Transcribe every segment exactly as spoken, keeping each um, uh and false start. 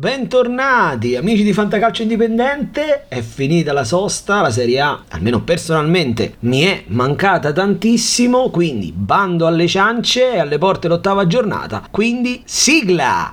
Bentornati amici di Fantacalcio Indipendente, è finita la sosta, la Serie A, almeno personalmente, mi è mancata tantissimo, quindi bando alle ciance e alle porte l'ottava giornata, quindi sigla!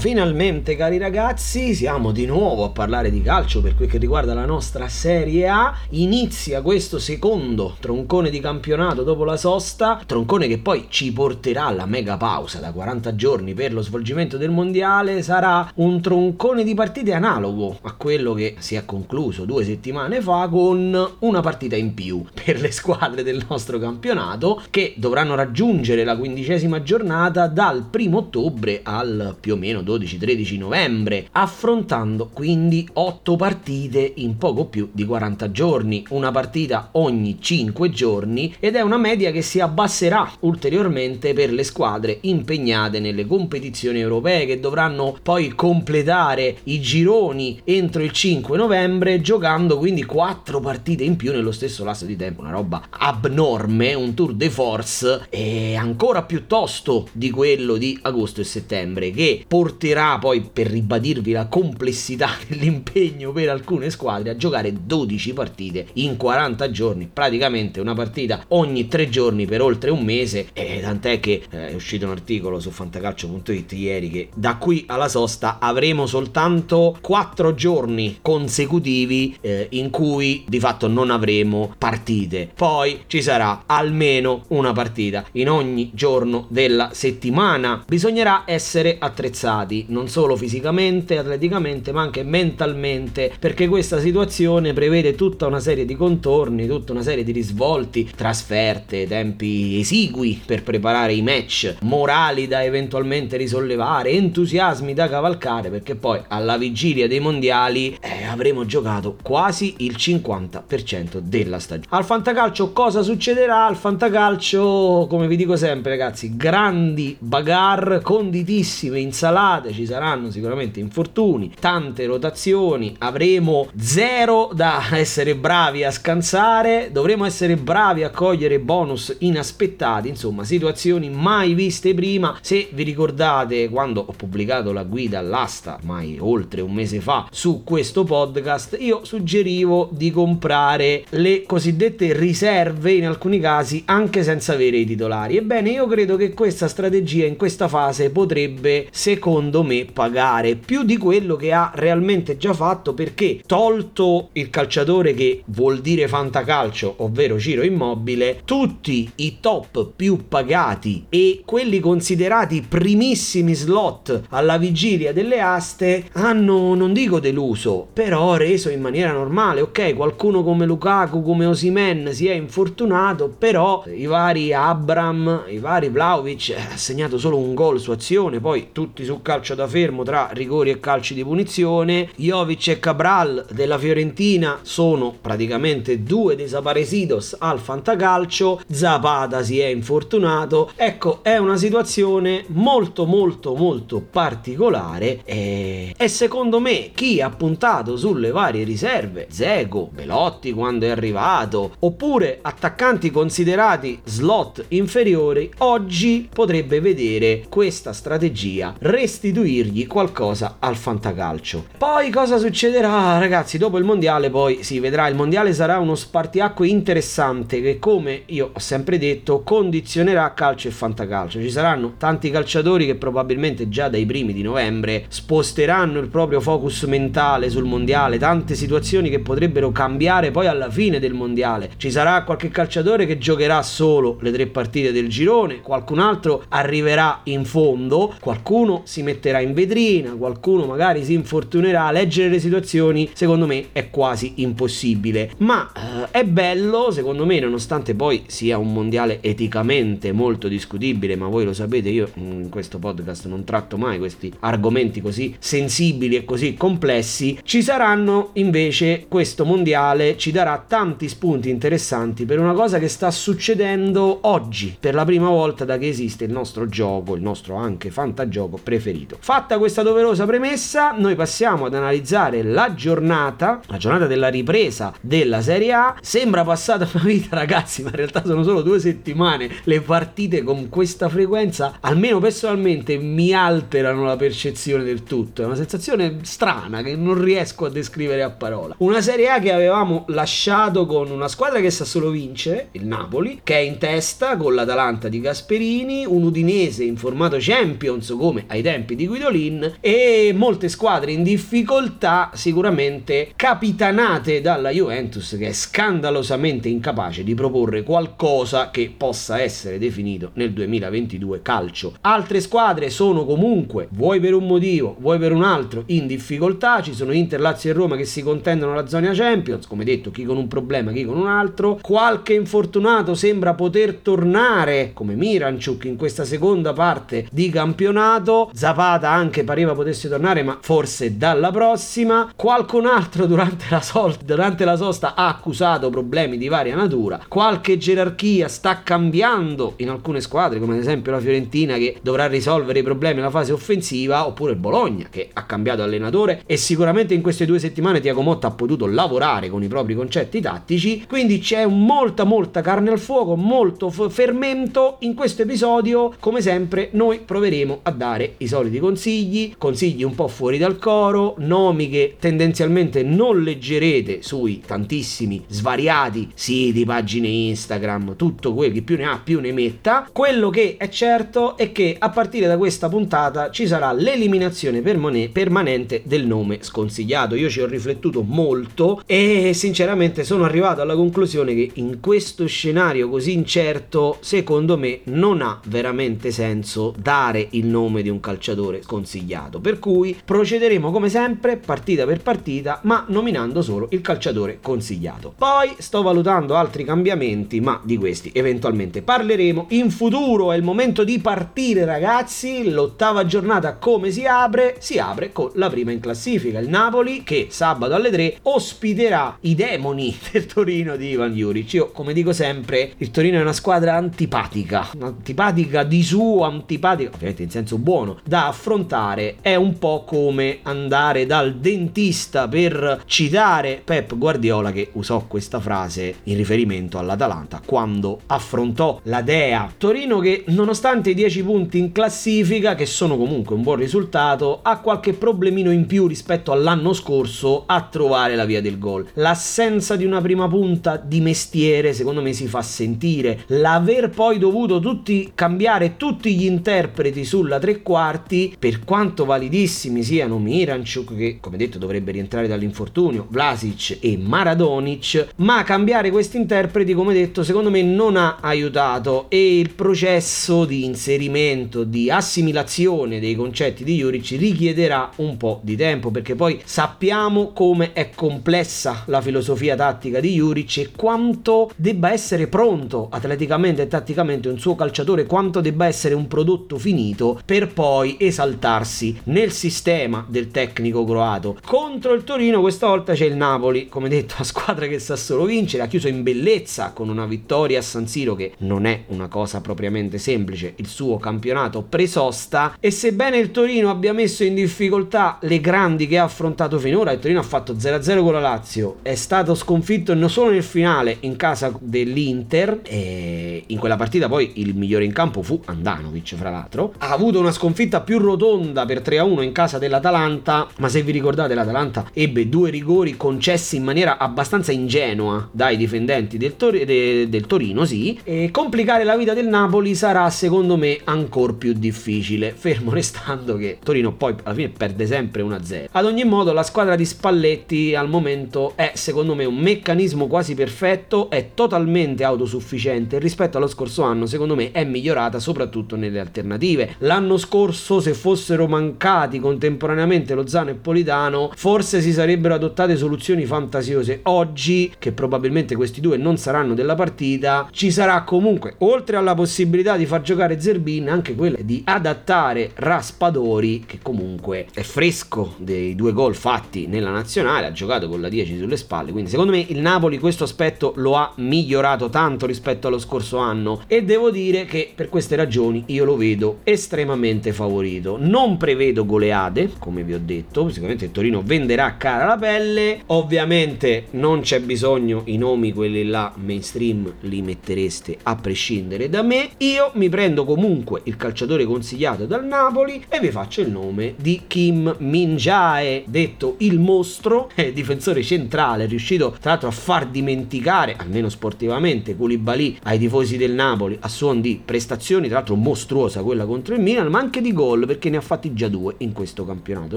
Finalmente cari ragazzi, siamo di nuovo a parlare di calcio per quel che riguarda la nostra Serie A. Inizia questo secondo troncone di campionato dopo la sosta, troncone che poi ci porterà alla mega pausa da quaranta giorni per lo svolgimento del mondiale. Sarà un troncone di partite analogo a quello che si è concluso due settimane fa, con una partita in più per le squadre del nostro campionato che dovranno raggiungere la quindicesima giornata dal primo ottobre al più o meno dodici tredici novembre, affrontando quindi otto partite in poco più di quaranta giorni, una partita ogni cinque giorni, ed è una media che si abbasserà ulteriormente per le squadre impegnate nelle competizioni europee, che dovranno poi completare i gironi entro il cinque novembre, giocando quindi quattro partite in più nello stesso lasso di tempo, una roba abnorme, un tour de force, e ancora piuttosto di quello di agosto e settembre, che porterà porterà poi, per ribadirvi la complessità dell'impegno per alcune squadre, a giocare dodici partite in quaranta giorni, praticamente una partita ogni tre giorni per oltre un mese, e tant'è che eh, è uscito un articolo su fantacalcio punto it ieri che da qui alla sosta avremo soltanto quattro giorni consecutivi eh, in cui di fatto non avremo partite, poi ci sarà almeno una partita in ogni giorno della settimana. Bisognerà essere attrezzati non solo fisicamente, atleticamente, ma anche mentalmente, perché questa situazione prevede tutta una serie di contorni, tutta una serie di risvolti, trasferte, tempi esigui per preparare i match, morali da eventualmente risollevare, entusiasmi da cavalcare, perché poi alla vigilia dei mondiali eh, avremo giocato quasi il cinquanta per cento della stagione. Al Fantacalcio cosa succederà? Al Fantacalcio, come vi dico sempre ragazzi, grandi bagarre, conditissime insalate, ci saranno sicuramente infortuni, tante rotazioni, avremo zero da essere bravi a scansare, dovremo essere bravi a cogliere bonus inaspettati, insomma situazioni mai viste prima. Se vi ricordate quando ho pubblicato la guida all'asta ormai oltre un mese fa su questo podcast, io suggerivo di comprare le cosiddette riserve, in alcuni casi anche senza avere i titolari. Ebbene, io credo che questa strategia in questa fase potrebbe, secondo me, pagare più di quello che ha realmente già fatto, perché tolto il calciatore che vuol dire fantacalcio, ovvero Ciro Immobile, tutti i top più pagati e quelli considerati primissimi slot alla vigilia delle aste hanno, non dico deluso, però reso in maniera normale. Ok, qualcuno come Lukaku, come Osimhen si è infortunato, però i vari Abraham, i vari Vlahovic ha segnato solo un gol su azione, poi tutti su calcio calcio da fermo tra rigori e calci di punizione. Jovic e Cabral della Fiorentina sono praticamente due desaparecidos al fantacalcio. Zapata si è infortunato. Ecco, è una situazione molto molto molto particolare e, e secondo me chi ha puntato sulle varie riserve, Zego, Belotti quando è arrivato, oppure attaccanti considerati slot inferiori, oggi potrebbe vedere questa strategia restituita, restituirgli qualcosa al fantacalcio. Poi cosa succederà ragazzi? Dopo il mondiale poi si vedrà. Il mondiale sarà uno spartiacque interessante che, come io ho sempre detto, condizionerà calcio e fantacalcio. Ci saranno tanti calciatori che probabilmente già dai primi di novembre sposteranno il proprio focus mentale sul mondiale, tante situazioni che potrebbero cambiare poi alla fine del mondiale. Ci sarà qualche calciatore che giocherà solo le tre partite del girone, qualcun altro arriverà in fondo, qualcuno si mette in vetrina, qualcuno magari si infortunerà. Leggere le situazioni secondo me è quasi impossibile, ma eh, è bello secondo me, nonostante poi sia un mondiale eticamente molto discutibile, ma voi lo sapete, io in questo podcast non tratto mai questi argomenti così sensibili e così complessi. Ci saranno invece, questo mondiale ci darà tanti spunti interessanti per una cosa che sta succedendo oggi per la prima volta da che esiste il nostro gioco, il nostro anche fantagioco preferito. preferito. Fatta questa doverosa premessa, noi passiamo ad analizzare la giornata, la giornata della ripresa della Serie A. Sembra passata una vita, ragazzi, ma in realtà sono solo due settimane. Le partite con questa frequenza, almeno personalmente, mi alterano la percezione del tutto. È una sensazione strana che non riesco a descrivere a parola. Una Serie A che avevamo lasciato con una squadra che sa solo vincere, il Napoli, che è in testa con l'Atalanta di Gasperini, un Udinese in formato Champions come ai tempi di Guidolin, e molte squadre in difficoltà, sicuramente capitanate dalla Juventus, che è scandalosamente incapace di proporre qualcosa che possa essere definito nel duemilaventidue calcio. Altre squadre sono comunque, vuoi per un motivo, vuoi per un altro, in difficoltà. Ci sono Inter, Lazio e Roma che si contendono la zona Champions, come detto, chi con un problema, chi con un altro. Qualche infortunato sembra poter tornare, come Miranchuk in questa seconda parte di campionato. Zapata anche pareva potesse tornare, ma forse dalla prossima. Qualcun altro durante la, sol- durante la sosta ha accusato problemi di varia natura. Qualche gerarchia sta cambiando in alcune squadre, come ad esempio la Fiorentina, che dovrà risolvere i problemi nella fase offensiva, oppure il Bologna, che ha cambiato allenatore e sicuramente in queste due settimane Thiago Motta ha potuto lavorare con i propri concetti tattici. Quindi c'è molta molta carne al fuoco, molto f- fermento in questo episodio. Come sempre noi proveremo a dare i soliti consigli, consigli un po' fuori dal coro, nomi che tendenzialmente non leggerete sui tantissimi svariati siti, pagine Instagram, tutto quel che più ne ha più ne metta. Quello che è certo è che a partire da questa puntata ci sarà l'eliminazione permane- permanente del nome sconsigliato. Io ci ho riflettuto molto e sinceramente sono arrivato alla conclusione che in questo scenario così incerto, secondo me, non ha veramente senso dare il nome di un calciatore sconsigliato, per cui procederemo come sempre partita per partita, ma nominando solo il calciatore consigliato. Poi sto valutando altri cambiamenti, ma di questi eventualmente parleremo in futuro. È il momento di partire, ragazzi. L'ottava giornata come si apre? Si apre con la prima in classifica, il Napoli, che sabato alle tre ospiterà i demoni del Torino di Ivan Juric. Io, come dico sempre, il Torino è una squadra antipatica, antipatica di suo, antipatica ovviamente in senso buono, da affrontare. È un po' come andare dal dentista, per citare Pep Guardiola, che usò questa frase in riferimento all'Atalanta quando affrontò la Dea. Torino che, nonostante i dieci punti in classifica, che sono comunque un buon risultato, ha qualche problemino in più rispetto all'anno scorso a trovare la via del gol. L'assenza di una prima punta di mestiere secondo me si fa sentire, l'aver poi dovuto tutti cambiare tutti gli interpreti sulla tre quarti, per quanto validissimi siano Miranchuk, che come detto dovrebbe rientrare dall'infortunio, Vlasic e Maradonic, ma cambiare questi interpreti, come detto, secondo me non ha aiutato, e il processo di inserimento, di assimilazione dei concetti di Juric richiederà un po' di tempo, perché poi sappiamo come è complessa la filosofia tattica di Juric e quanto debba essere pronto atleticamente e tatticamente un suo calciatore, quanto debba essere un prodotto finito per poi esaltarsi nel sistema del tecnico croato. Contro il Torino questa volta c'è il Napoli, come detto, la squadra che sa solo vincere, ha chiuso in bellezza con una vittoria a San Siro, che non è una cosa propriamente semplice, il suo campionato pre-sosta, e sebbene il Torino abbia messo in difficoltà le grandi che ha affrontato finora, il Torino ha fatto zero a zero con la Lazio, è stato sconfitto non solo nel finale in casa dell'Inter, e in quella partita poi il migliore in campo fu Andanovic, fra l'altro, ha avuto una sconfitta più rotonda per tre a uno in casa dell'Atalanta, ma se vi ricordate l'Atalanta ebbe due rigori concessi in maniera abbastanza ingenua dai difendenti del, Tor- de- del Torino, sì, e complicare la vita del Napoli sarà secondo me ancora più difficile, fermo restando che Torino poi alla fine perde sempre uno a zero. Ad ogni modo la squadra di Spalletti al momento è secondo me un meccanismo quasi perfetto, è totalmente autosufficiente rispetto allo scorso anno, secondo me è migliorata soprattutto nelle alternative. L'anno scorso, se fossero mancati contemporaneamente Lozano e Politano, forse si sarebbero adottate soluzioni fantasiose. Oggi, che probabilmente questi due non saranno della partita, ci sarà comunque, oltre alla possibilità di far giocare Zerbin, anche quella di adattare Raspadori, che comunque è fresco dei due gol fatti nella nazionale, ha giocato con la dieci sulle spalle, quindi secondo me il Napoli questo aspetto lo ha migliorato tanto rispetto allo scorso anno, e devo dire che per queste ragioni io lo vedo estremamente favorito. favorito. Non prevedo goleade, come vi ho detto, sicuramente il Torino venderà cara la pelle. Ovviamente non c'è bisogno, i nomi quelli là mainstream li mettereste a prescindere da me. Io mi prendo comunque il calciatore consigliato dal Napoli e vi faccio il nome di Kim Min-jae, detto il mostro, è difensore centrale, è riuscito tra l'altro a far dimenticare, almeno sportivamente, Koulibaly ai tifosi del Napoli a suon di prestazioni, tra l'altro mostruosa quella contro il Milan, ma anche di gol, perché ne ha fatti già due in questo campionato.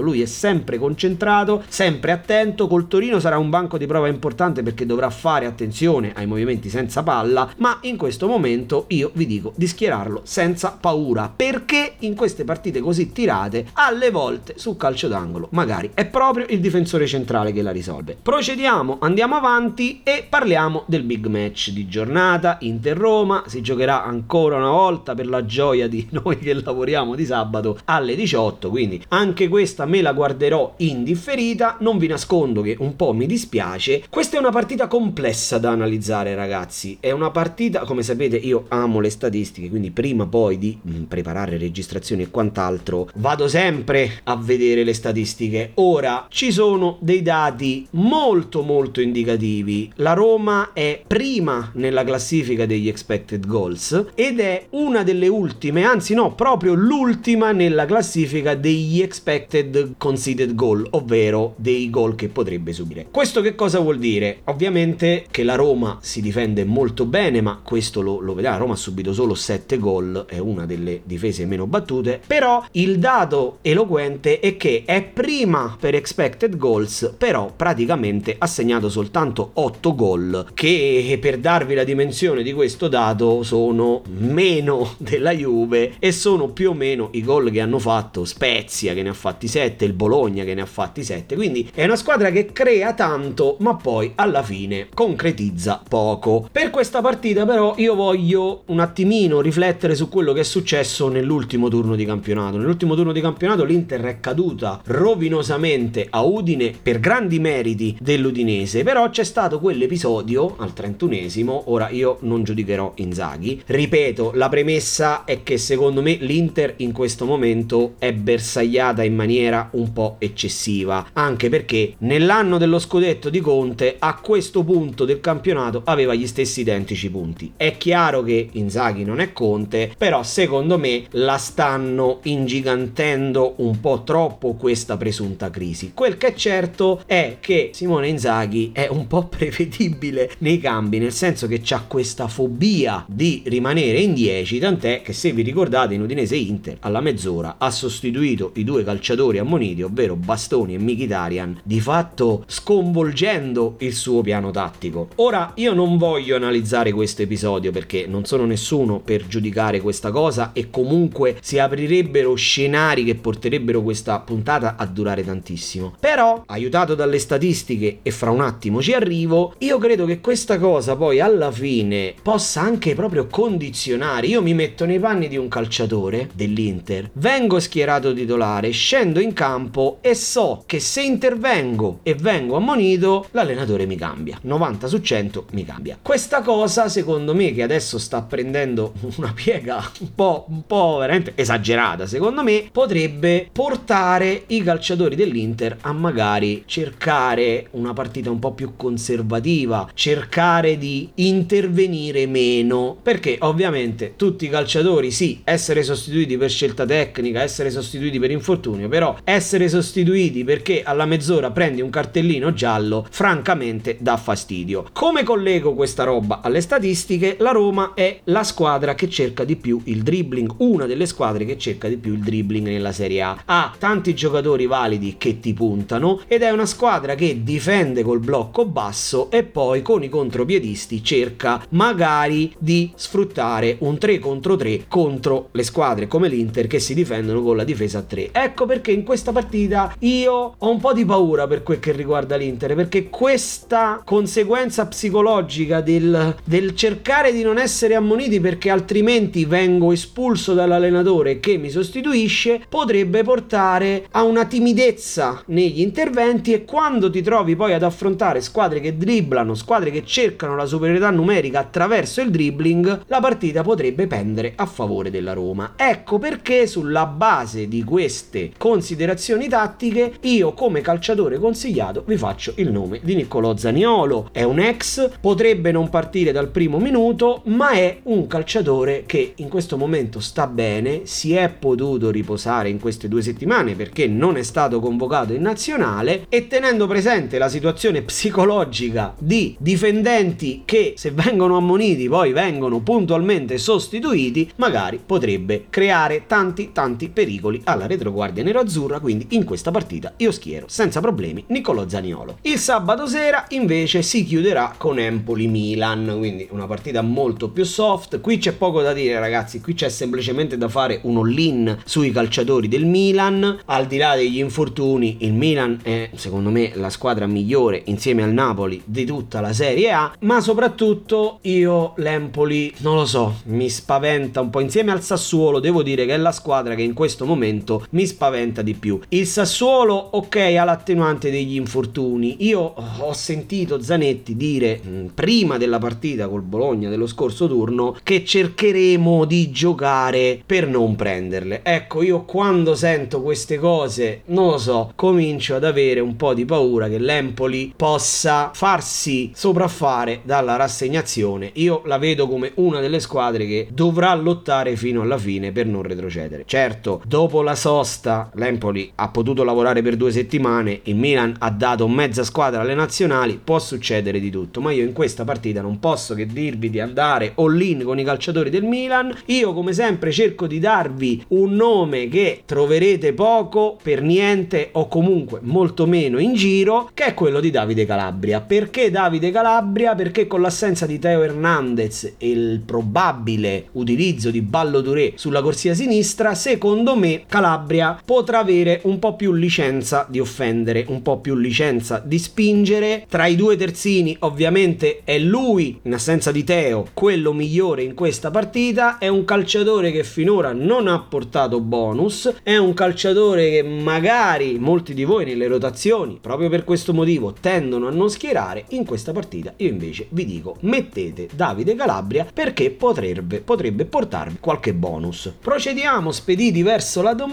Lui è sempre concentrato, sempre attento, col Torino sarà un banco di prova importante perché dovrà fare attenzione ai movimenti senza palla, ma in questo momento io vi dico di schierarlo senza paura, perché in queste partite così tirate, alle volte sul calcio d'angolo magari è proprio il difensore centrale che la risolve. Procediamo, andiamo avanti e parliamo del big match di giornata. Inter-Roma si giocherà ancora una volta, per la gioia di noi che lavoriamo, di sabato alle diciotto, quindi anche questa me la guarderò in differita. Non vi nascondo che un po' mi dispiace, questa è una partita complessa da analizzare ragazzi, è una partita, come sapete io amo le statistiche, quindi prima poi di mh, preparare registrazioni e quant'altro vado sempre a vedere le statistiche. Ora ci sono dei dati molto molto indicativi, la Roma è prima nella classifica degli expected goals ed è una delle ultime, anzi no, proprio l'ultima nella classifica degli expected conceded goal, ovvero dei gol che potrebbe subire. Questo che cosa vuol dire? Ovviamente che la Roma si difende molto bene, ma questo lo, lo vediamo, la Roma ha subito solo sette gol, è una delle difese meno battute, però il dato eloquente è che è prima per expected goals, però praticamente ha segnato soltanto otto gol, che per darvi la dimensione di questo dato sono meno della Juve e sono più o meno i gol che hanno fatto Spezia, che ne ha fatti sette, il Bologna che ne ha fatti sette, quindi è una squadra che crea tanto ma poi alla fine concretizza poco. Per questa partita però io voglio un attimino riflettere su quello che è successo nell'ultimo turno di campionato. Nell'ultimo turno di campionato l'Inter è caduta rovinosamente a Udine per grandi meriti dell'Udinese, però c'è stato quell'episodio al trentunesimo. Ora io non giudicherò Inzaghi, ripeto, la premessa è che secondo me l'Inter in questo momento è bersagliata in maniera un po' eccessiva, anche perché nell'anno dello scudetto di Conte a questo punto del campionato aveva gli stessi identici punti. È chiaro che Inzaghi non è Conte, però secondo me la stanno ingigantendo un po' troppo questa presunta crisi. Quel che è certo è che Simone Inzaghi è un po' prevedibile nei cambi, nel senso che c'ha questa fobia di rimanere in dieci, tant'è che se vi ricordate in Udinese Inter alla mezz'ora ha sostituito i due calciatori ammoniti, ovvero Bastoni e Mkhitaryan, di fatto sconvolgendo il suo piano tattico. Ora io non voglio analizzare questo episodio perché non sono nessuno per giudicare questa cosa e comunque si aprirebbero scenari che porterebbero questa puntata a durare tantissimo, però aiutato dalle statistiche, e fra un attimo ci arrivo, io credo che questa cosa poi alla fine possa anche proprio condizionare. Io mi metto nei panni di un calciatore dell'Inter, vengo schierato titolare, scendo in campo e so che se intervengo e vengo ammonito l'allenatore mi cambia, novanta su cento mi cambia. Questa cosa secondo me, che adesso sta prendendo una piega un po', un po' veramente esagerata, secondo me potrebbe portare i calciatori dell'Inter a magari cercare una partita un po' più conservativa, cercare di intervenire meno, perché ovviamente tutti i calciatori, sì, essere sostituiti per scelta tecnica, essere sostituiti per infortunio, però essere sostituiti perché alla mezz'ora prendi un cartellino giallo francamente dà fastidio. Come collego questa roba alle statistiche, la Roma è la squadra che cerca di più il dribbling, una delle squadre che cerca di più il dribbling nella Serie A, ha tanti giocatori validi che ti puntano ed è una squadra che difende col blocco basso e poi con i contropiedisti cerca magari di sfruttare un tre contro tre contro le squadre come l'Inter che si difendono con la difesa a tre. Ecco perché in questa partita io ho un po' di paura per quel che riguarda l'Inter, perché questa conseguenza psicologica del, del cercare di non essere ammoniti perché altrimenti vengo espulso dall'allenatore che mi sostituisce potrebbe portare a una timidezza negli interventi, e quando ti trovi poi ad affrontare squadre che dribblano, squadre che cercano la superiorità numerica attraverso il dribbling, la partita potrebbe pendere a favore della Roma. Ecco perché sul sulla base di queste considerazioni tattiche io come calciatore consigliato vi faccio il nome di Nicolò Zaniolo. È un ex, potrebbe non partire dal primo minuto, ma è un calciatore che in questo momento sta bene, si è potuto riposare in queste due settimane perché non è stato convocato in nazionale, e tenendo presente la situazione psicologica di difendenti che se vengono ammoniti poi vengono puntualmente sostituiti, magari potrebbe creare tanti tanti pericoli alla retroguardia neroazzurra. Quindi in questa partita io schiero senza problemi Nicolò Zaniolo. Il sabato sera invece si chiuderà con Empoli-Milan, quindi una partita molto più soft. Qui c'è poco da dire ragazzi, qui c'è semplicemente da fare un all-in sui calciatori del Milan. Al di là degli infortuni, il Milan è secondo me la squadra migliore insieme al Napoli di tutta la Serie A, ma soprattutto io l'Empoli non lo so, mi spaventa un po', insieme al Sassuolo devo dire che è la squadra che in questo momento mi spaventa di più. Il Sassuolo ok ha l'attenuante degli infortuni, io ho sentito Zanetti dire mh, prima della partita col Bologna dello scorso turno che cercheremo di giocare per non prenderle. Ecco, io quando sento queste cose non lo so, comincio ad avere un po' di paura che l'Empoli possa farsi sopraffare dalla rassegnazione. Io la vedo come una delle squadre che dovrà lottare fino alla fine per non retrocedere. Certo, dopo la sosta l'Empoli ha potuto lavorare per due settimane, il Milan ha dato mezza squadra alle nazionali, può succedere di tutto, ma io in questa partita non posso che dirvi di andare all in con i calciatori del Milan. Io come sempre cerco di darvi un nome che troverete poco, per niente o comunque molto meno in giro, che è quello di Davide Calabria. Perché Davide Calabria? Perché con l'assenza di Theo Hernandez e il probabile utilizzo di Ballo-Touré sulla corsia sinistra, secondo me Calabria potrà avere un po' più licenza di offendere, un po' più licenza di spingere. Tra i due terzini ovviamente è lui, in assenza di Theo, quello migliore in questa partita. È un calciatore che finora non ha portato bonus, è un calciatore che magari molti di voi nelle rotazioni proprio per questo motivo tendono a non schierare. In questa partita io invece vi dico mettete Davide Calabria perché potrebbe, potrebbe portarvi qualche bonus. Procediamo spediti verso la domenica,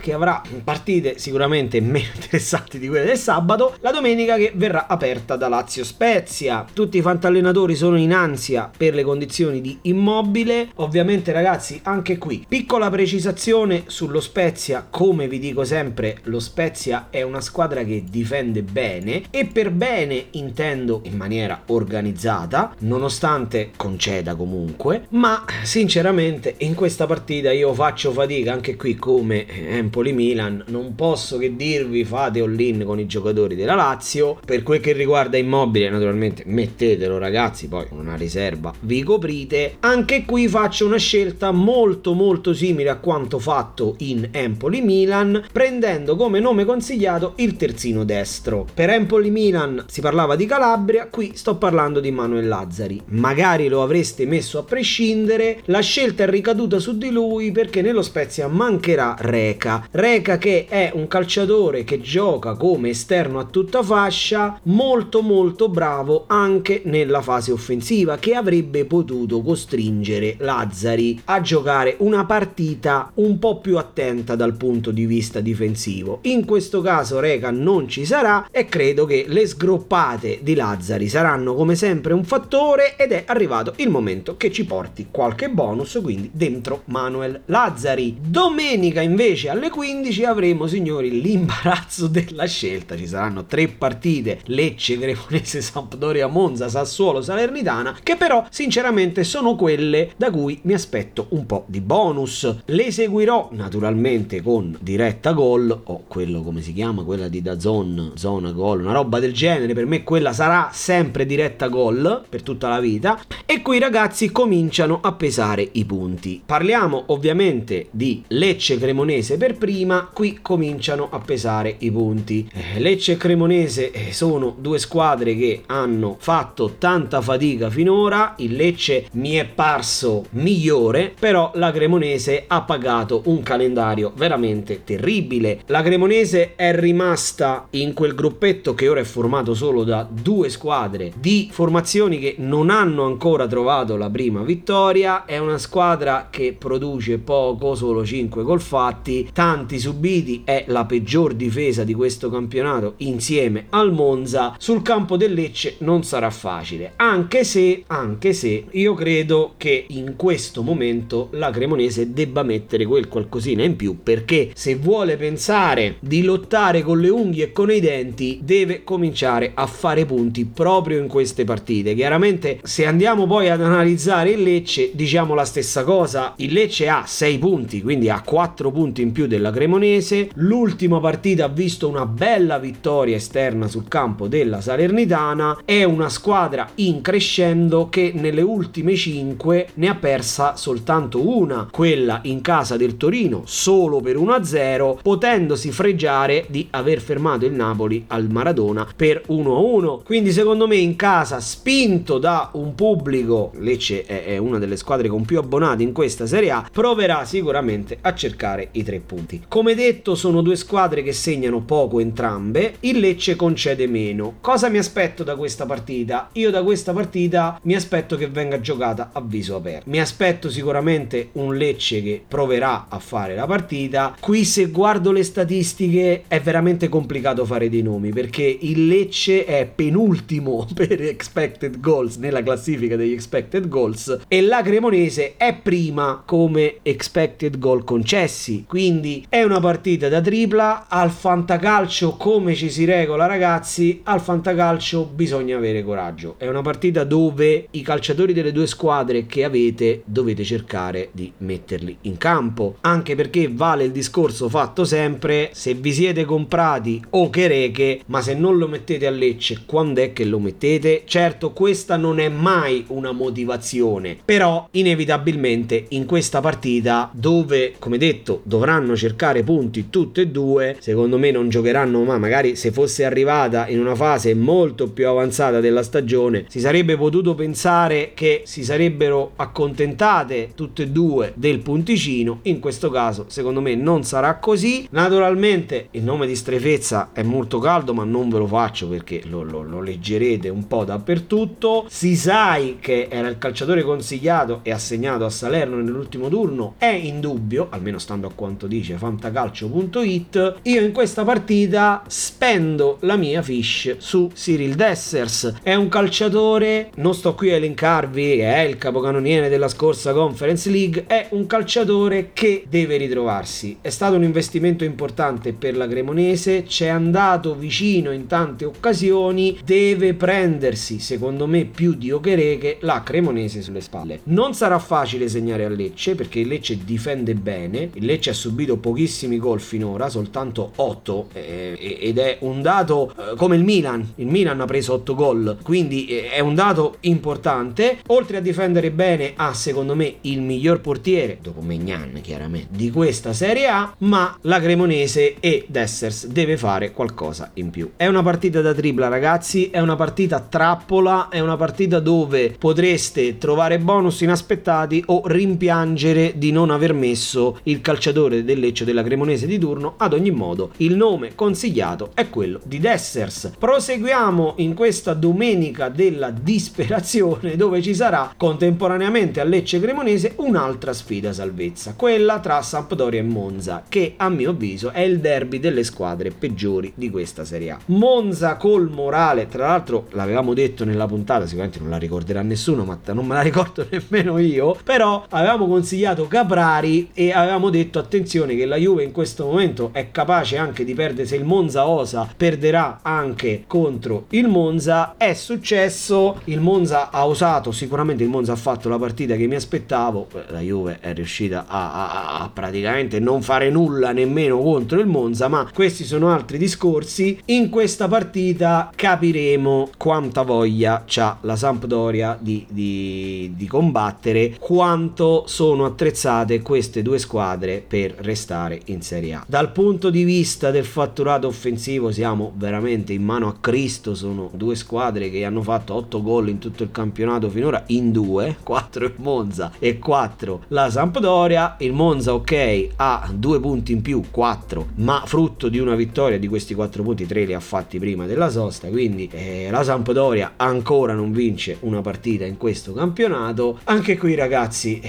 che avrà partite sicuramente meno interessanti di quelle del sabato. La domenica che verrà aperta da Lazio-Spezia, tutti i fantallenatori sono in ansia per le condizioni di Immobile. Ovviamente ragazzi anche qui piccola precisazione sullo Spezia, come vi dico sempre lo Spezia è una squadra che difende bene, e per bene intendo in maniera organizzata nonostante conceda comunque, ma sinceramente in questa partita io faccio fatica anche qui come Empoli-Milan, non posso che dirvi fate all-in con i giocatori della Lazio. Per quel che riguarda Immobile naturalmente mettetelo ragazzi, poi con una riserva vi coprite. Anche qui faccio una scelta molto molto simile a quanto fatto in Empoli-Milan, prendendo come nome consigliato il terzino destro. Per Empoli-Milan si parlava di Calabria, qui sto parlando di Manuel Lazzari. Magari lo avreste messo a prescindere, la scelta è ricaduta su di lui perché nello Spezia mancherà Reca. Reca che è un calciatore che gioca come esterno a tutta fascia, molto molto bravo anche nella fase offensiva, che avrebbe potuto costringere Lazzari a giocare una partita un po' più attenta dal punto di vista difensivo. In questo caso Reca non ci sarà e credo che le sgroppate di Lazzari saranno come sempre un fattore, ed è arrivato il momento che ci porti qualche bonus, quindi dentro Manuel Lazzari. Domenica invece alle quindici avremo signori l'imbarazzo della scelta, ci saranno tre partite: Lecce, Cremonese, Sampdoria, Monza, Sassuolo, Salernitana, che però sinceramente sono quelle da cui mi aspetto un po' di bonus. Le seguirò naturalmente con diretta gol o quello come si chiama, quella di DAZN, zona gol, una roba del genere. Per me quella sarà sempre diretta gol per tutta la vita. E qui ragazzi cominciano a pesare i punti, parliamo ovviamente di Lecce Cremonese per prima. Qui cominciano a pesare i punti, Lecce e Cremonese sono due squadre che hanno fatto tanta fatica finora. Il Lecce mi è parso migliore, però la Cremonese ha pagato un calendario veramente terribile. La Cremonese è rimasta in quel gruppetto che ora è formato solo da due squadre di formazioni che non hanno ancora trovato la prima vittoria, è una squadra che produce poco, gioco, solo cinque gol fatti, tanti subiti, è la peggior difesa di questo campionato insieme al Monza. Sul campo del Lecce non sarà facile, anche se, anche se io credo che in questo momento la Cremonese debba mettere quel qualcosina in più, perché se vuole pensare di lottare con le unghie e con i denti deve cominciare a fare punti proprio in queste partite. Chiaramente se andiamo poi ad analizzare il Lecce diciamo la stessa cosa, il Lecce ha sei punti, quindi ha quattro punti in più della Cremonese, l'ultima partita ha visto una bella vittoria esterna sul campo della Salernitana, è una squadra in crescendo che nelle ultime cinque ne ha persa soltanto una, quella in casa del Torino solo per uno a zero, potendosi freggiare di aver fermato il Napoli al Maradona per uno a uno. Quindi secondo me in casa, spinto da un pubblico, Lecce è una delle squadre con più abbonati in questa Serie A, proverà sicuramente a cercare i tre punti. Come detto sono due squadre che segnano poco entrambe, il Lecce concede meno. Cosa mi aspetto da questa partita? Io da questa partita mi aspetto che venga giocata a viso aperto, mi aspetto sicuramente un Lecce che proverà a fare la partita. Qui se guardo le statistiche è veramente complicato fare dei nomi, perché il Lecce è penultimo per expected goals nella classifica degli expected goals e la Cremonese è prima come expected goal concessi, quindi è una partita da tripla. Al Fantacalcio come ci si regola ragazzi? Al Fantacalcio bisogna avere coraggio, è una partita dove i calciatori delle due squadre che avete dovete cercare di metterli in campo, anche perché vale il discorso fatto sempre, se vi siete comprati o che Reche, ma se non lo mettete a Lecce quando è che lo mettete? Certo questa non è mai una motivazione, però inevitabilmente in questa partita dove come detto dovranno cercare punti tutte e due, secondo me non giocheranno, ma magari se fosse arrivata in una fase molto più avanzata della stagione si sarebbe potuto pensare che si sarebbero accontentate tutte e due del punticino, in questo caso secondo me non sarà così. Naturalmente il nome di strefezza è molto caldo ma non ve lo faccio perché lo, lo, lo leggerete un po' dappertutto. Sisai, che era il calciatore consigliato e assegnato a Salerno nell'ultimo turno, è in dubbio, almeno stando a quanto dice fantacalcio punto it. Io in questa partita spendo la mia fish su Cyril Dessers, è un calciatore, non sto qui a elencarvi, è il capocannoniere della scorsa Conference League, è un calciatore che deve ritrovarsi, è stato un investimento importante per la Cremonese, c'è andato vicino in tante occasioni, deve prendersi secondo me più di Okereke la Cremonese sulle spalle. Non sarà facile segnare a Lecce perché il Lecce difende bene, il Lecce ha subito pochissimi gol finora, soltanto otto, eh, ed è un dato eh, come il Milan, il Milan ha preso otto gol, quindi eh, è un dato importante. Oltre a difendere bene ha secondo me il miglior portiere dopo Maignan chiaramente di questa Serie A, ma la Cremonese e Dessers deve fare qualcosa in più. È una partita da tripla ragazzi, è una partita trappola, è una partita dove potreste trovare bonus inaspettati o rimpiangere di non aver messo il calciatore del Lecce della Cremonese di turno. Ad ogni modo il nome consigliato è quello di Dessers. Proseguiamo in questa domenica della disperazione dove ci sarà contemporaneamente a Lecce Cremonese un'altra sfida salvezza, quella tra Sampdoria e Monza, che a mio avviso è il derby delle squadre peggiori di questa Serie A. Monza col morale, tra l'altro l'avevamo detto nella puntata, sicuramente non la ricorderà nessuno ma non me la ricordo nemmeno io, però avevamo consigliato Caprari e avevamo detto attenzione che la Juve in questo momento è capace anche di perdere, se il Monza osa perderà anche contro il Monza. È successo, il Monza ha osato sicuramente, il Monza ha fatto la partita che mi aspettavo, la Juve è riuscita a, a, a praticamente non fare nulla nemmeno contro il Monza, ma questi sono altri discorsi. In questa partita capiremo quanta voglia c'ha la Sampdoria di, di, di combattere, quanto sono attrezzate queste due squadre per restare in Serie A. Dal punto di vista del fatturato offensivo siamo veramente in mano a Cristo, sono due squadre che hanno fatto otto gol in tutto il campionato finora in due, quattro il Monza e quattro la Sampdoria. Il Monza ok ha due punti in più, quattro, ma frutto di una vittoria, di questi quattro punti tre li ha fatti prima della sosta, quindi eh, la Sampdoria ancora non vince una partita in questo campionato. Anche qui ragazzi eh,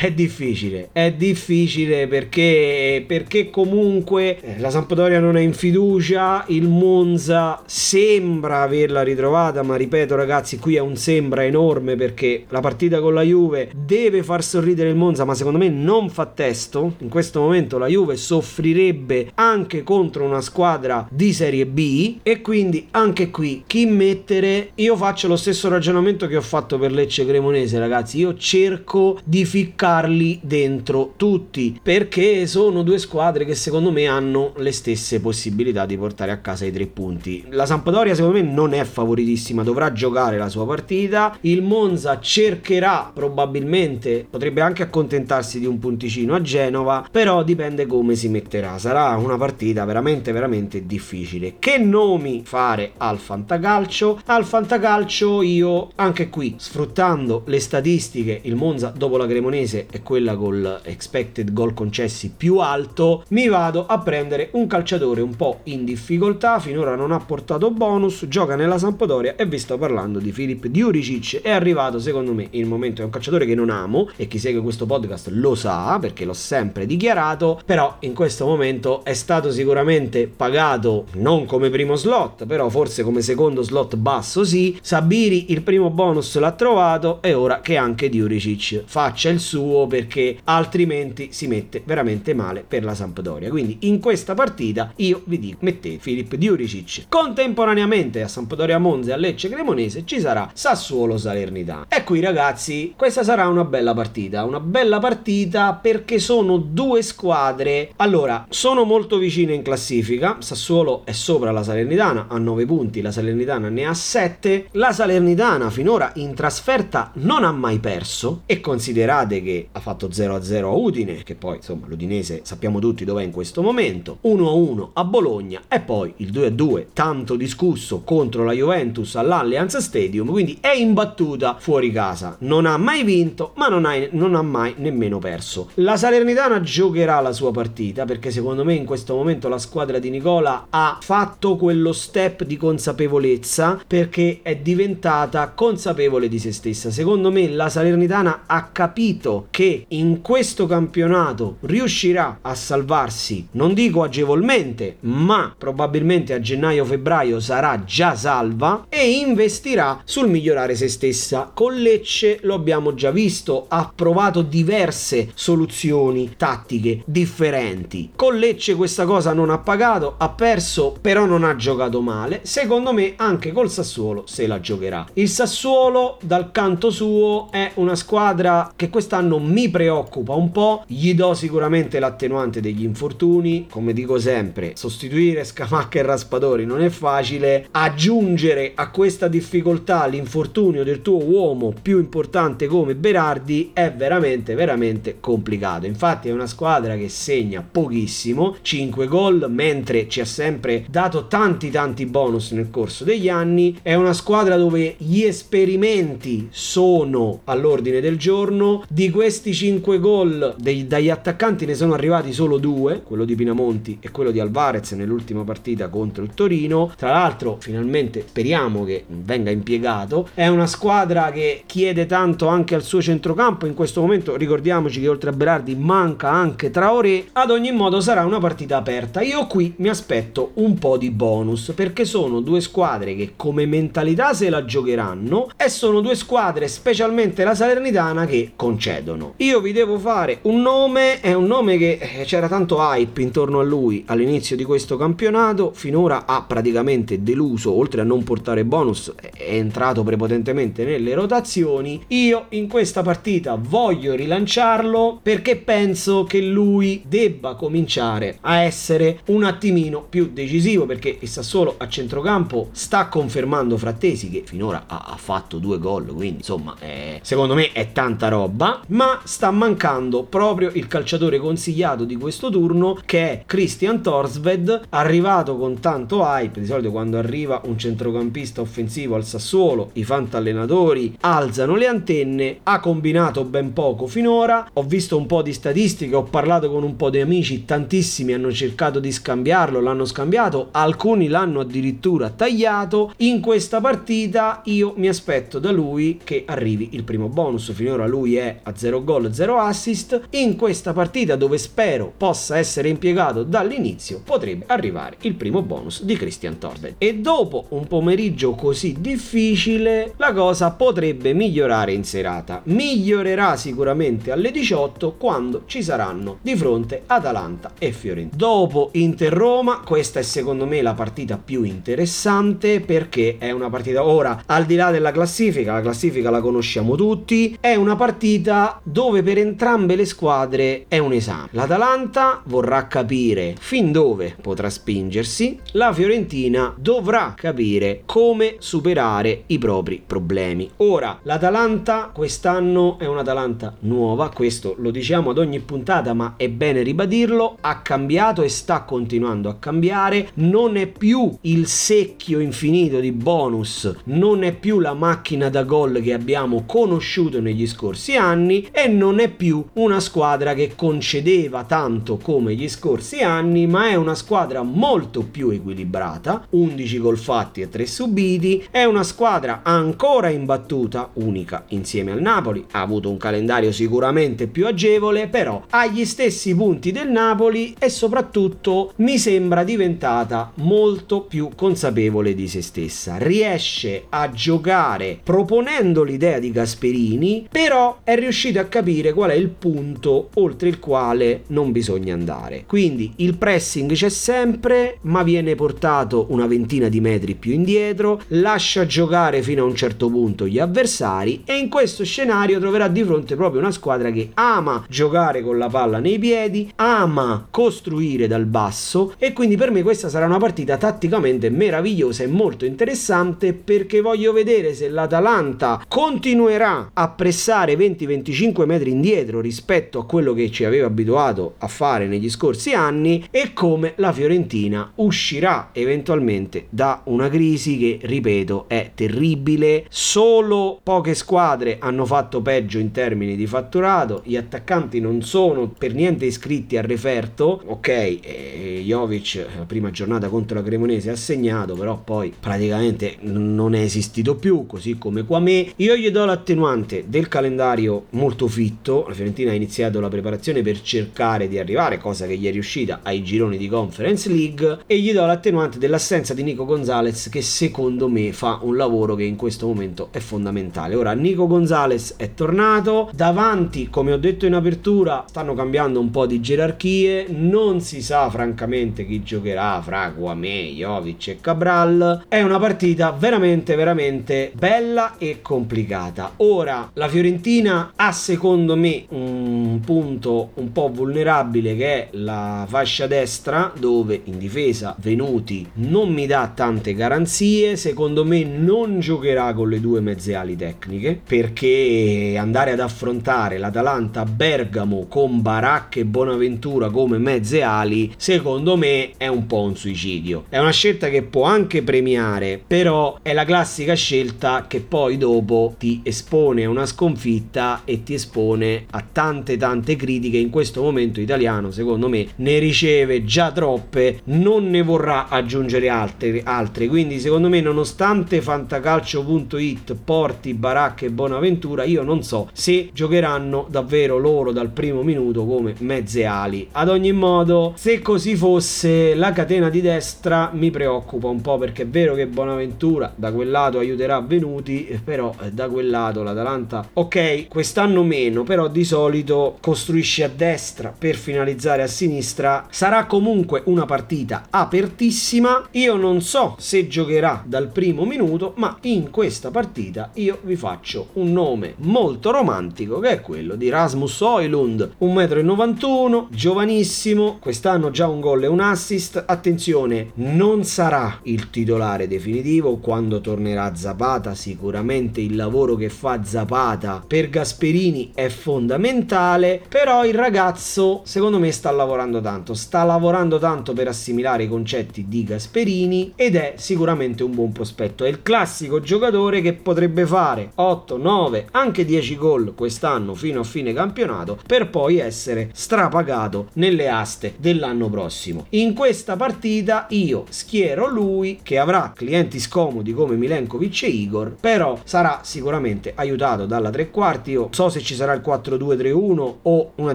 è difficile, difficile, è difficile perché, perché comunque la Sampdoria non è in fiducia, il Monza sembra averla ritrovata, ma ripeto ragazzi, qui è un sembra enorme perché la partita con la Juve deve far sorridere il Monza, ma secondo me non fa testo, in questo momento la Juve soffrirebbe anche contro una squadra di Serie B e quindi anche qui chi mettere, io faccio lo stesso ragionamento che ho fatto per Lecce Cremonese ragazzi, io cerco di ficcarli dentro tutti perché sono due squadre che secondo me hanno le stesse possibilità di portare a casa i tre punti. La Sampdoria secondo me non è favoritissima, dovrà giocare la sua partita, il Monza cercherà probabilmente, potrebbe anche accontentarsi di un punticino a Genova, però dipende come si metterà, sarà una partita veramente veramente difficile. Che nomi fare al Fantacalcio? Al Fantacalcio io anche qui, sfruttando le statistiche, il Monza dopo la Cremonese è quella col expected goal concessi più alto, mi vado a prendere un calciatore un po' in difficoltà, finora non ha portato bonus, gioca nella Sampdoria e vi sto parlando di Filip Djuricic. È arrivato secondo me il momento, è un calciatore che non amo e chi segue questo podcast lo sa perché l'ho sempre dichiarato, però in questo momento è stato sicuramente pagato non come primo slot, però forse come secondo slot basso sì. Sabiri il primo bonus l'ha trovato e ora che anche Djuricic faccia il suo perché altrimenti si mette veramente male per la Sampdoria, quindi in questa partita io vi dico mettete Filip Djuricic. Contemporaneamente a Sampdoria Monza e a Lecce Cremonese ci sarà Sassuolo Salernitana e qui ragazzi questa sarà una bella partita, una bella partita perché sono due squadre, allora sono molto vicine in classifica, Sassuolo è sopra la Salernitana a nove punti, la Salernitana ne ha sette, la Salernitana finora in trasferta non ha mai perso e considerate che ha fatto zero a zero a Udine, che poi insomma l'Udinese sappiamo tutti dov'è in questo momento, uno a uno a Bologna e poi il due a due tanto discusso contro la Juventus all'Allianz Stadium, quindi è imbattuta fuori casa, non ha mai vinto ma non ha, non ha mai nemmeno perso. La Salernitana giocherà la sua partita perché secondo me in questo momento la squadra di Nicola ha fatto quello step di consapevolezza perché è diventata consapevole di se stessa, secondo me la Salernitana ha capito che in questo campionato riuscirà a salvarsi, non dico agevolmente ma probabilmente a gennaio-febbraio sarà già salva e investirà sul migliorare se stessa. Con Lecce lo abbiamo già visto, ha provato diverse soluzioni tattiche differenti, con Lecce questa cosa non ha pagato, ha perso però non ha giocato male, secondo me anche col Sassuolo se la giocherà. Il Sassuolo dal canto suo è una squadra che quest'anno mi preoccupa un po', gli do sicuramente l'attenuante degli infortuni, come dico sempre sostituire Scamacca e Raspadori non è facile, aggiungere a questa difficoltà l'infortunio del tuo uomo più importante come Berardi è veramente veramente complicato, infatti è una squadra che segna pochissimo, cinque gol mentre ci ha sempre dato tanti tanti bonus nel corso degli anni, è una squadra dove gli esperimenti sono all'ordine del giorno, di questi cinque gol dei, dagli attaccanti ne sono arrivati solo due, quello di Pinamonti e quello di Alvarez nell'ultima partita contro il Torino, tra l'altro finalmente speriamo che venga impiegato, è una squadra che chiede tanto anche al suo centrocampo, in questo momento ricordiamoci che oltre a Berardi manca anche Traoré, ad ogni modo sarà una partita aperta, io qui mi aspetto un po' di bonus perché sono due squadre che come mentalità se la giocheranno e sono due squadre specialmente la Salernitana che concedono. Io vi devo fare un nome, è un nome che c'era tanto hype intorno a lui all'inizio di questo campionato, finora ha praticamente deluso, oltre a non portare bonus è entrato prepotentemente nelle rotazioni, io in questa partita voglio rilanciarlo perché penso che lui debba cominciare a essere un attimino più decisivo perché il Sassuolo a centrocampo sta confermando Frattesi che finora ha, ha fatto due gol, quindi insomma eh, secondo me è tanta roba, ma sta mancando proprio il calciatore consigliato di questo turno che è Christian Thorsved, arrivato con tanto hype, di solito quando arriva un centrocampista offensivo al Sassuolo i fantallenatori alzano le antenne, ha combinato ben poco finora, ho visto un po' di statistiche, ho parlato con un po' di amici, tantissimi hanno cercato di scambiarlo, l'hanno scambiato, alcuni l'hanno addirittura tagliato, in questa partita io mi aspetto da lui che arrivi il primo bonus, finora lui è a zero gol, zero assist, assist, in questa partita dove spero possa essere impiegato dall'inizio potrebbe arrivare il primo bonus di Christian Torben. E dopo un pomeriggio così difficile la cosa potrebbe migliorare in serata, migliorerà sicuramente alle diciotto quando ci saranno di fronte Atalanta e Fiorentina. Dopo Inter-Roma questa è secondo me la partita più interessante, perché è una partita, ora al di là della classifica, la classifica la conosciamo tutti, è una partita dove per entrambe le squadre è un esame. L'Atalanta vorrà capire fin dove potrà spingersi, la Fiorentina dovrà capire come superare i propri problemi. Ora l'Atalanta quest'anno è un'Atalanta nuova, questo lo diciamo ad ogni puntata ma è bene ribadirlo, ha cambiato e sta continuando a cambiare, non è più il secchio infinito di bonus, non è più la macchina da gol che abbiamo conosciuto negli scorsi anni e non è più una squadra che concedeva tanto come gli scorsi anni, ma è una squadra molto più equilibrata, undici gol fatti e tre subiti, è una squadra ancora imbattuta, unica insieme al Napoli, ha avuto un calendario sicuramente più agevole, però ha gli stessi punti del Napoli e soprattutto mi sembra diventata molto più consapevole di se stessa, riesce a giocare proponendo l'idea di Gasperini, però è riuscita a capire qual è il punto oltre il quale non bisogna andare, quindi il pressing c'è sempre ma viene portato una ventina di metri più indietro, lascia giocare fino a un certo punto gli avversari e in questo scenario troverà di fronte proprio una squadra che ama giocare con la palla nei piedi, ama costruire dal basso e quindi per me questa sarà una partita tatticamente meravigliosa e molto interessante, perché voglio vedere se l'Atalanta continuerà a pressare venti venticinque metri indietro rispetto a quello che ci aveva abituato a fare negli scorsi anni e come la Fiorentina uscirà eventualmente da una crisi che, ripeto, è terribile. Solo poche squadre hanno fatto peggio in termini di fatturato, gli attaccanti non sono per niente iscritti al referto, ok, eh, Jovic la prima giornata contro la Cremonese ha segnato, però poi praticamente non è esistito più, così come Quame. Io gli do l'attenuante del calendario molto fitto, la Fiorentina ha iniziato la preparazione per cercare di arrivare, cosa che gli è riuscita, ai gironi di Conference League, e gli do l'attenuante dell'assenza di Nico Gonzalez che secondo me fa un lavoro che in questo momento è fondamentale. Ora Nico Gonzalez è tornato, davanti come ho detto in apertura stanno cambiando un po' di gerarchie, non si sa francamente chi giocherà fra Guamè, Jovic e Cabral, è una partita veramente veramente bella e complicata. Ora la Fiorentina ha secondo me un punto un po' vulnerabile che è la fascia destra, dove in difesa Venuti non mi dà tante garanzie, secondo me non giocherà con le due mezze ali tecniche, perché andare ad affrontare l'Atalanta a Bergamo con Baracca e Bonaventura come mezze ali secondo me è un po' un suicidio, è una scelta che può anche premiare, però è la classica scelta che poi dopo ti espone a una sconfitta e ti espone a tante tante critiche. In questo momento italiano secondo me ne riceve già troppe, non ne vorrà aggiungere altre, altre. Quindi secondo me, nonostante fantacalcio punto it porti Baracca e Bonaventura, io non so se giocheranno davvero loro dal primo minuto come mezze ali. Ad ogni modo, se così fosse, la catena di destra mi preoccupa un po', perché è vero che Bonaventura da quel lato aiuterà Venuti, però da quel lato l'Atalanta, ok, quest'anno meno, però di solito costruisce a destra per finalizzare a sinistra. Sarà comunque una partita apertissima, io non so se giocherà dal primo minuto, ma in questa partita io vi faccio un nome molto romantico che è quello di Rasmus Højlund, uno virgola novantuno metri, giovanissimo, quest'anno già un gol e un assist. Attenzione, non sarà il titolare definitivo quando tornerà Zapata, sicuramente il lavoro che fa Zapata per Gasperini è fondamentale, però il ragazzo secondo me sta lavorando tanto, sta lavorando tanto per assimilare i concetti di Gasperini ed è sicuramente un buon prospetto, è il classico giocatore che potrebbe fare otto, nove, anche dieci gol quest'anno fino a fine campionato per poi essere strapagato nelle aste dell'anno prossimo. In questa partita io schiero lui, che avrà clienti scomodi come Milenkovic e Igor, però sarà sicuramente aiutato dalla tre quarti. Io so se ci sarà il 4-2 quattro due tre uno o una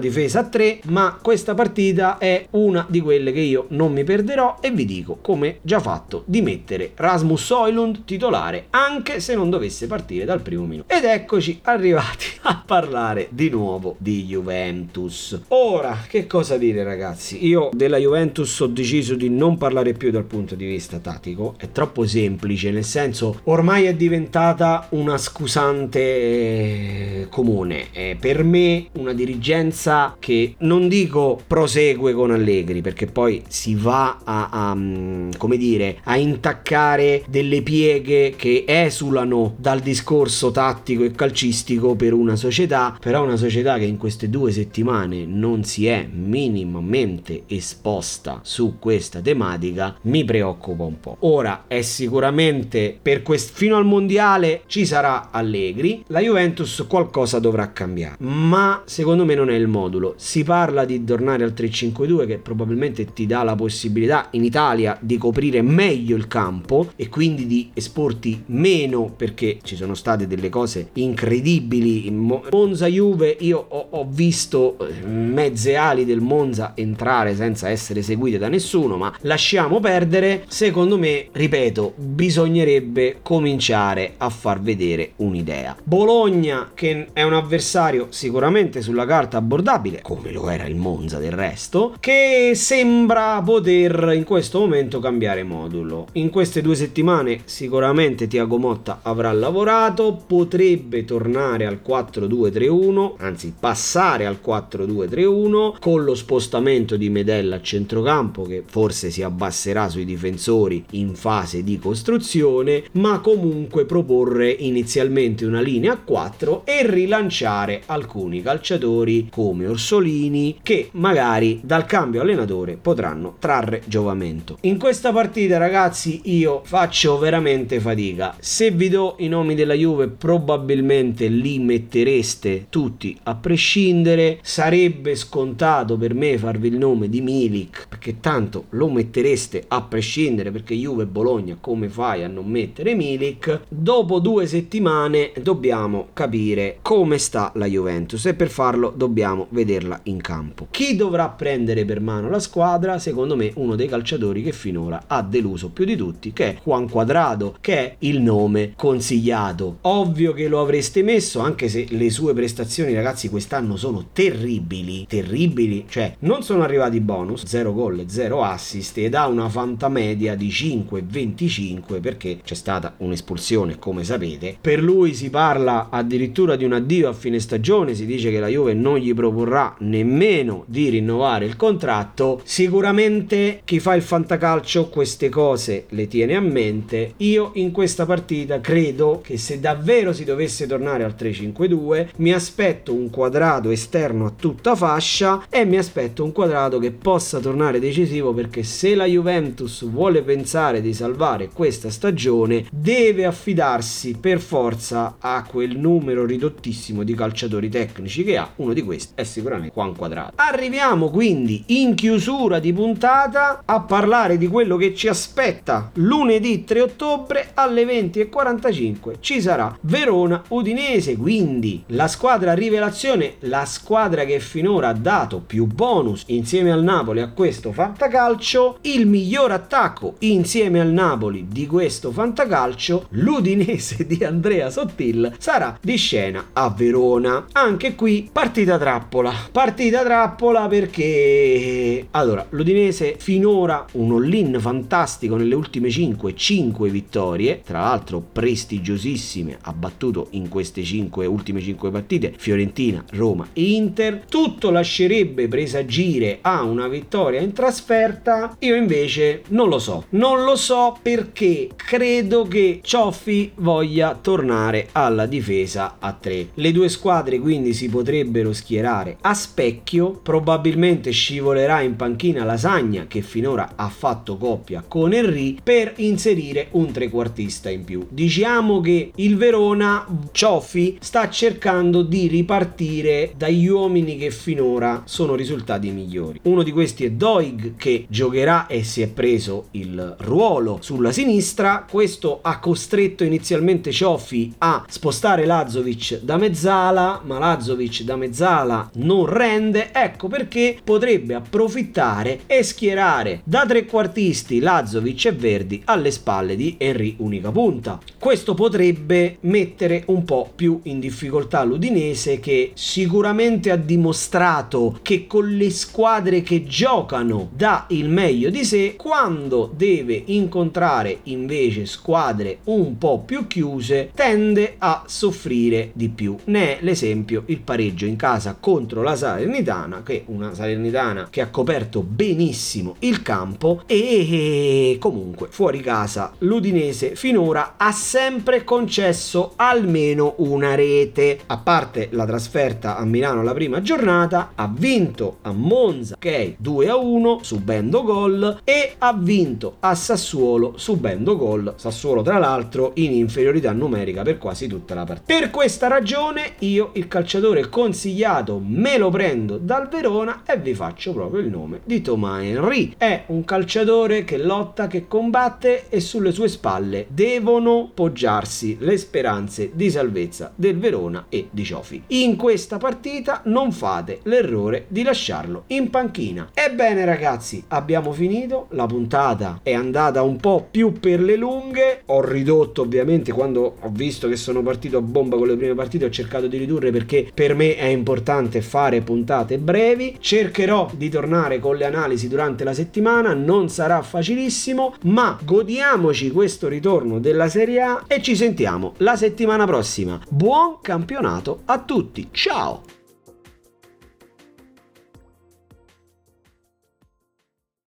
difesa a tre, ma questa partita è una di quelle che io non mi perderò e vi dico, come già fatto, di mettere Rasmus Højlund titolare anche se non dovesse partire dal primo minuto. Ed eccoci arrivati a parlare di nuovo di Juventus. Ora, che cosa dire ragazzi? Io della Juventus ho deciso di non parlare più dal punto di vista tattico, è troppo semplice, nel senso ormai è diventata una scusante comune. È per me una dirigenza che non dico prosegue con Allegri, perché poi si va a, a come dire a intaccare delle pieghe che esulano dal discorso tattico e calcistico per una società, però una società che in queste due settimane non si è minimamente esposta su questa tematica mi preoccupa un po'. Ora è sicuramente per quest- fino al mondiale ci sarà Allegri, la Juventus qualcosa dovrà cambiare, ma secondo me non è il modulo. Si parla di tornare al tre cinque due che probabilmente ti dà la possibilità in Italia di coprire meglio il campo e quindi di esporti meno, perché ci sono state delle cose incredibili in Monza Juve. Io ho, ho visto mezze ali del Monza entrare senza essere seguite da nessuno, ma lasciamo perdere. Secondo me, ripeto, bisognerebbe cominciare a far vedere un'idea. Bologna, che è un avversario sicuramente sulla carta abbordabile, come lo era il Monza del resto, che sembra poter in questo momento cambiare modulo. In queste due settimane sicuramente Thiago Motta avrà lavorato, potrebbe tornare al quattro due tre uno, anzi passare al quattro due tre uno con lo spostamento di Medella a centrocampo, che forse si abbasserà sui difensori in fase di costruzione, ma comunque proporre inizialmente una linea a quattro e rilanciare alcuni calciatori come Orsolini, che magari dal cambio allenatore potranno trarre giovamento. In questa partita ragazzi io faccio veramente fatica. Se vi do i nomi della Juve probabilmente li mettereste tutti a prescindere, sarebbe scontato per me farvi il nome di Milik, perché tanto lo mettereste a prescindere, perché Juve e Bologna come fai a non mettere Milik? Dopo due settimane dobbiamo capire come sta la Juventus e per farlo dobbiamo vederla in campo. Chi dovrà prendere per mano la squadra? Secondo me uno dei calciatori che finora ha deluso più di tutti, che è Juan Cuadrado, che è il nome consigliato. Ovvio che lo avreste messo, anche se le sue prestazioni ragazzi quest'anno sono terribili, terribili, cioè non sono arrivati bonus, zero gol, zero assist ed ha una fantamedia di cinque venticinque perché c'è stata un'espulsione come sapete. Per lui si parla addirittura di un addio a fine stagione, si dice che la Juve non gli proporrà nemmeno di rinnovare il contratto. Sicuramente chi fa il fantacalcio queste cose le tiene a mente. Io in questa partita credo che se davvero si dovesse tornare al tre cinque due mi aspetto un Cuadrado esterno a tutta fascia e mi aspetto un Cuadrado che possa tornare decisivo, perché se la Juventus vuole pensare di salvare questa stagione deve affidarsi per forza a quel numero ridottissimo di calciatori tecnici che ha. Uno di questi è sicuramente Juan Cuadrado. Arriviamo quindi in chiusura di puntata a parlare di quello che ci aspetta lunedì tre ottobre alle venti e quarantacinque. Ci sarà Verona-Udinese, quindi la squadra rivelazione, la squadra che finora ha dato più bonus insieme al Napoli a questo fantacalcio, il miglior attacco insieme al Napoli di questo fantacalcio, l'Udinese di Andrea Sottil, sarà di scena a Verona. Anche qui partita trappola, partita trappola perché allora l'Udinese finora un all-in fantastico nelle ultime cinque, cinque vittorie, tra l'altro prestigiosissime, ha battuto in queste cinque ultime cinque partite Fiorentina, Roma e Inter. Tutto lascerebbe presagire a una vittoria in trasferta, io invece non lo so, non lo so perché credo che Cioffi voglia tornare alla difesa a tre. Le due squadre quindi si potrebbero schierare a specchio, probabilmente scivolerà in panchina Lasagna che finora ha fatto coppia con Henry per inserire un trequartista in più. Diciamo che il Verona Cioffi sta cercando di ripartire dagli uomini che finora sono risultati migliori. Uno di questi è Doig, che giocherà e si è preso il ruolo sulla sinistra. Questo ha costretto inizialmente Cioffi a spostare Lazovic da mezzala, ma Brozovic da mezzala non rende, ecco perché potrebbe approfittare e schierare da trequartisti Lazovic e Verdi alle spalle di Henry unica punta. Questo potrebbe mettere un po' più in difficoltà l'Udinese, che sicuramente ha dimostrato che con le squadre che giocano dà il meglio di sé, quando deve incontrare invece squadre un po' più chiuse tende a soffrire di più. Ne è l'esempio il pareggio in casa contro la Salernitana, che è una Salernitana che ha coperto benissimo il campo, e comunque fuori casa l'Udinese finora ha sempre concesso almeno una rete, a parte la trasferta a Milano la prima giornata. Ha vinto a Monza, ok, due a uno subendo gol, e ha vinto a Sassuolo subendo gol, Sassuolo tra l'altro in inferiorità numerica per quasi tutta la partita. Per questa ragione io il calciatore consigliato me lo prendo dal Verona e vi faccio proprio il nome di Thomas Henry. È un calciatore che lotta, che combatte, e sulle sue spalle devono poggiarsi le speranze di salvezza del Verona e di Cioffi. In questa partita non fate l'errore di lasciarlo in panchina. Ebbene ragazzi, abbiamo finito, la puntata è andata un po' più per le lunghe, ho ridotto ovviamente, quando ho visto che sono partito a bomba con le prime partite ho cercato di ridurre, perché per me è importante fare puntate brevi. Cercherò di tornare con le analisi durante la settimana, non sarà facilissimo, ma godiamoci questo ritorno della Serie A e ci sentiamo la settimana prossima. Buon campionato a tutti, ciao!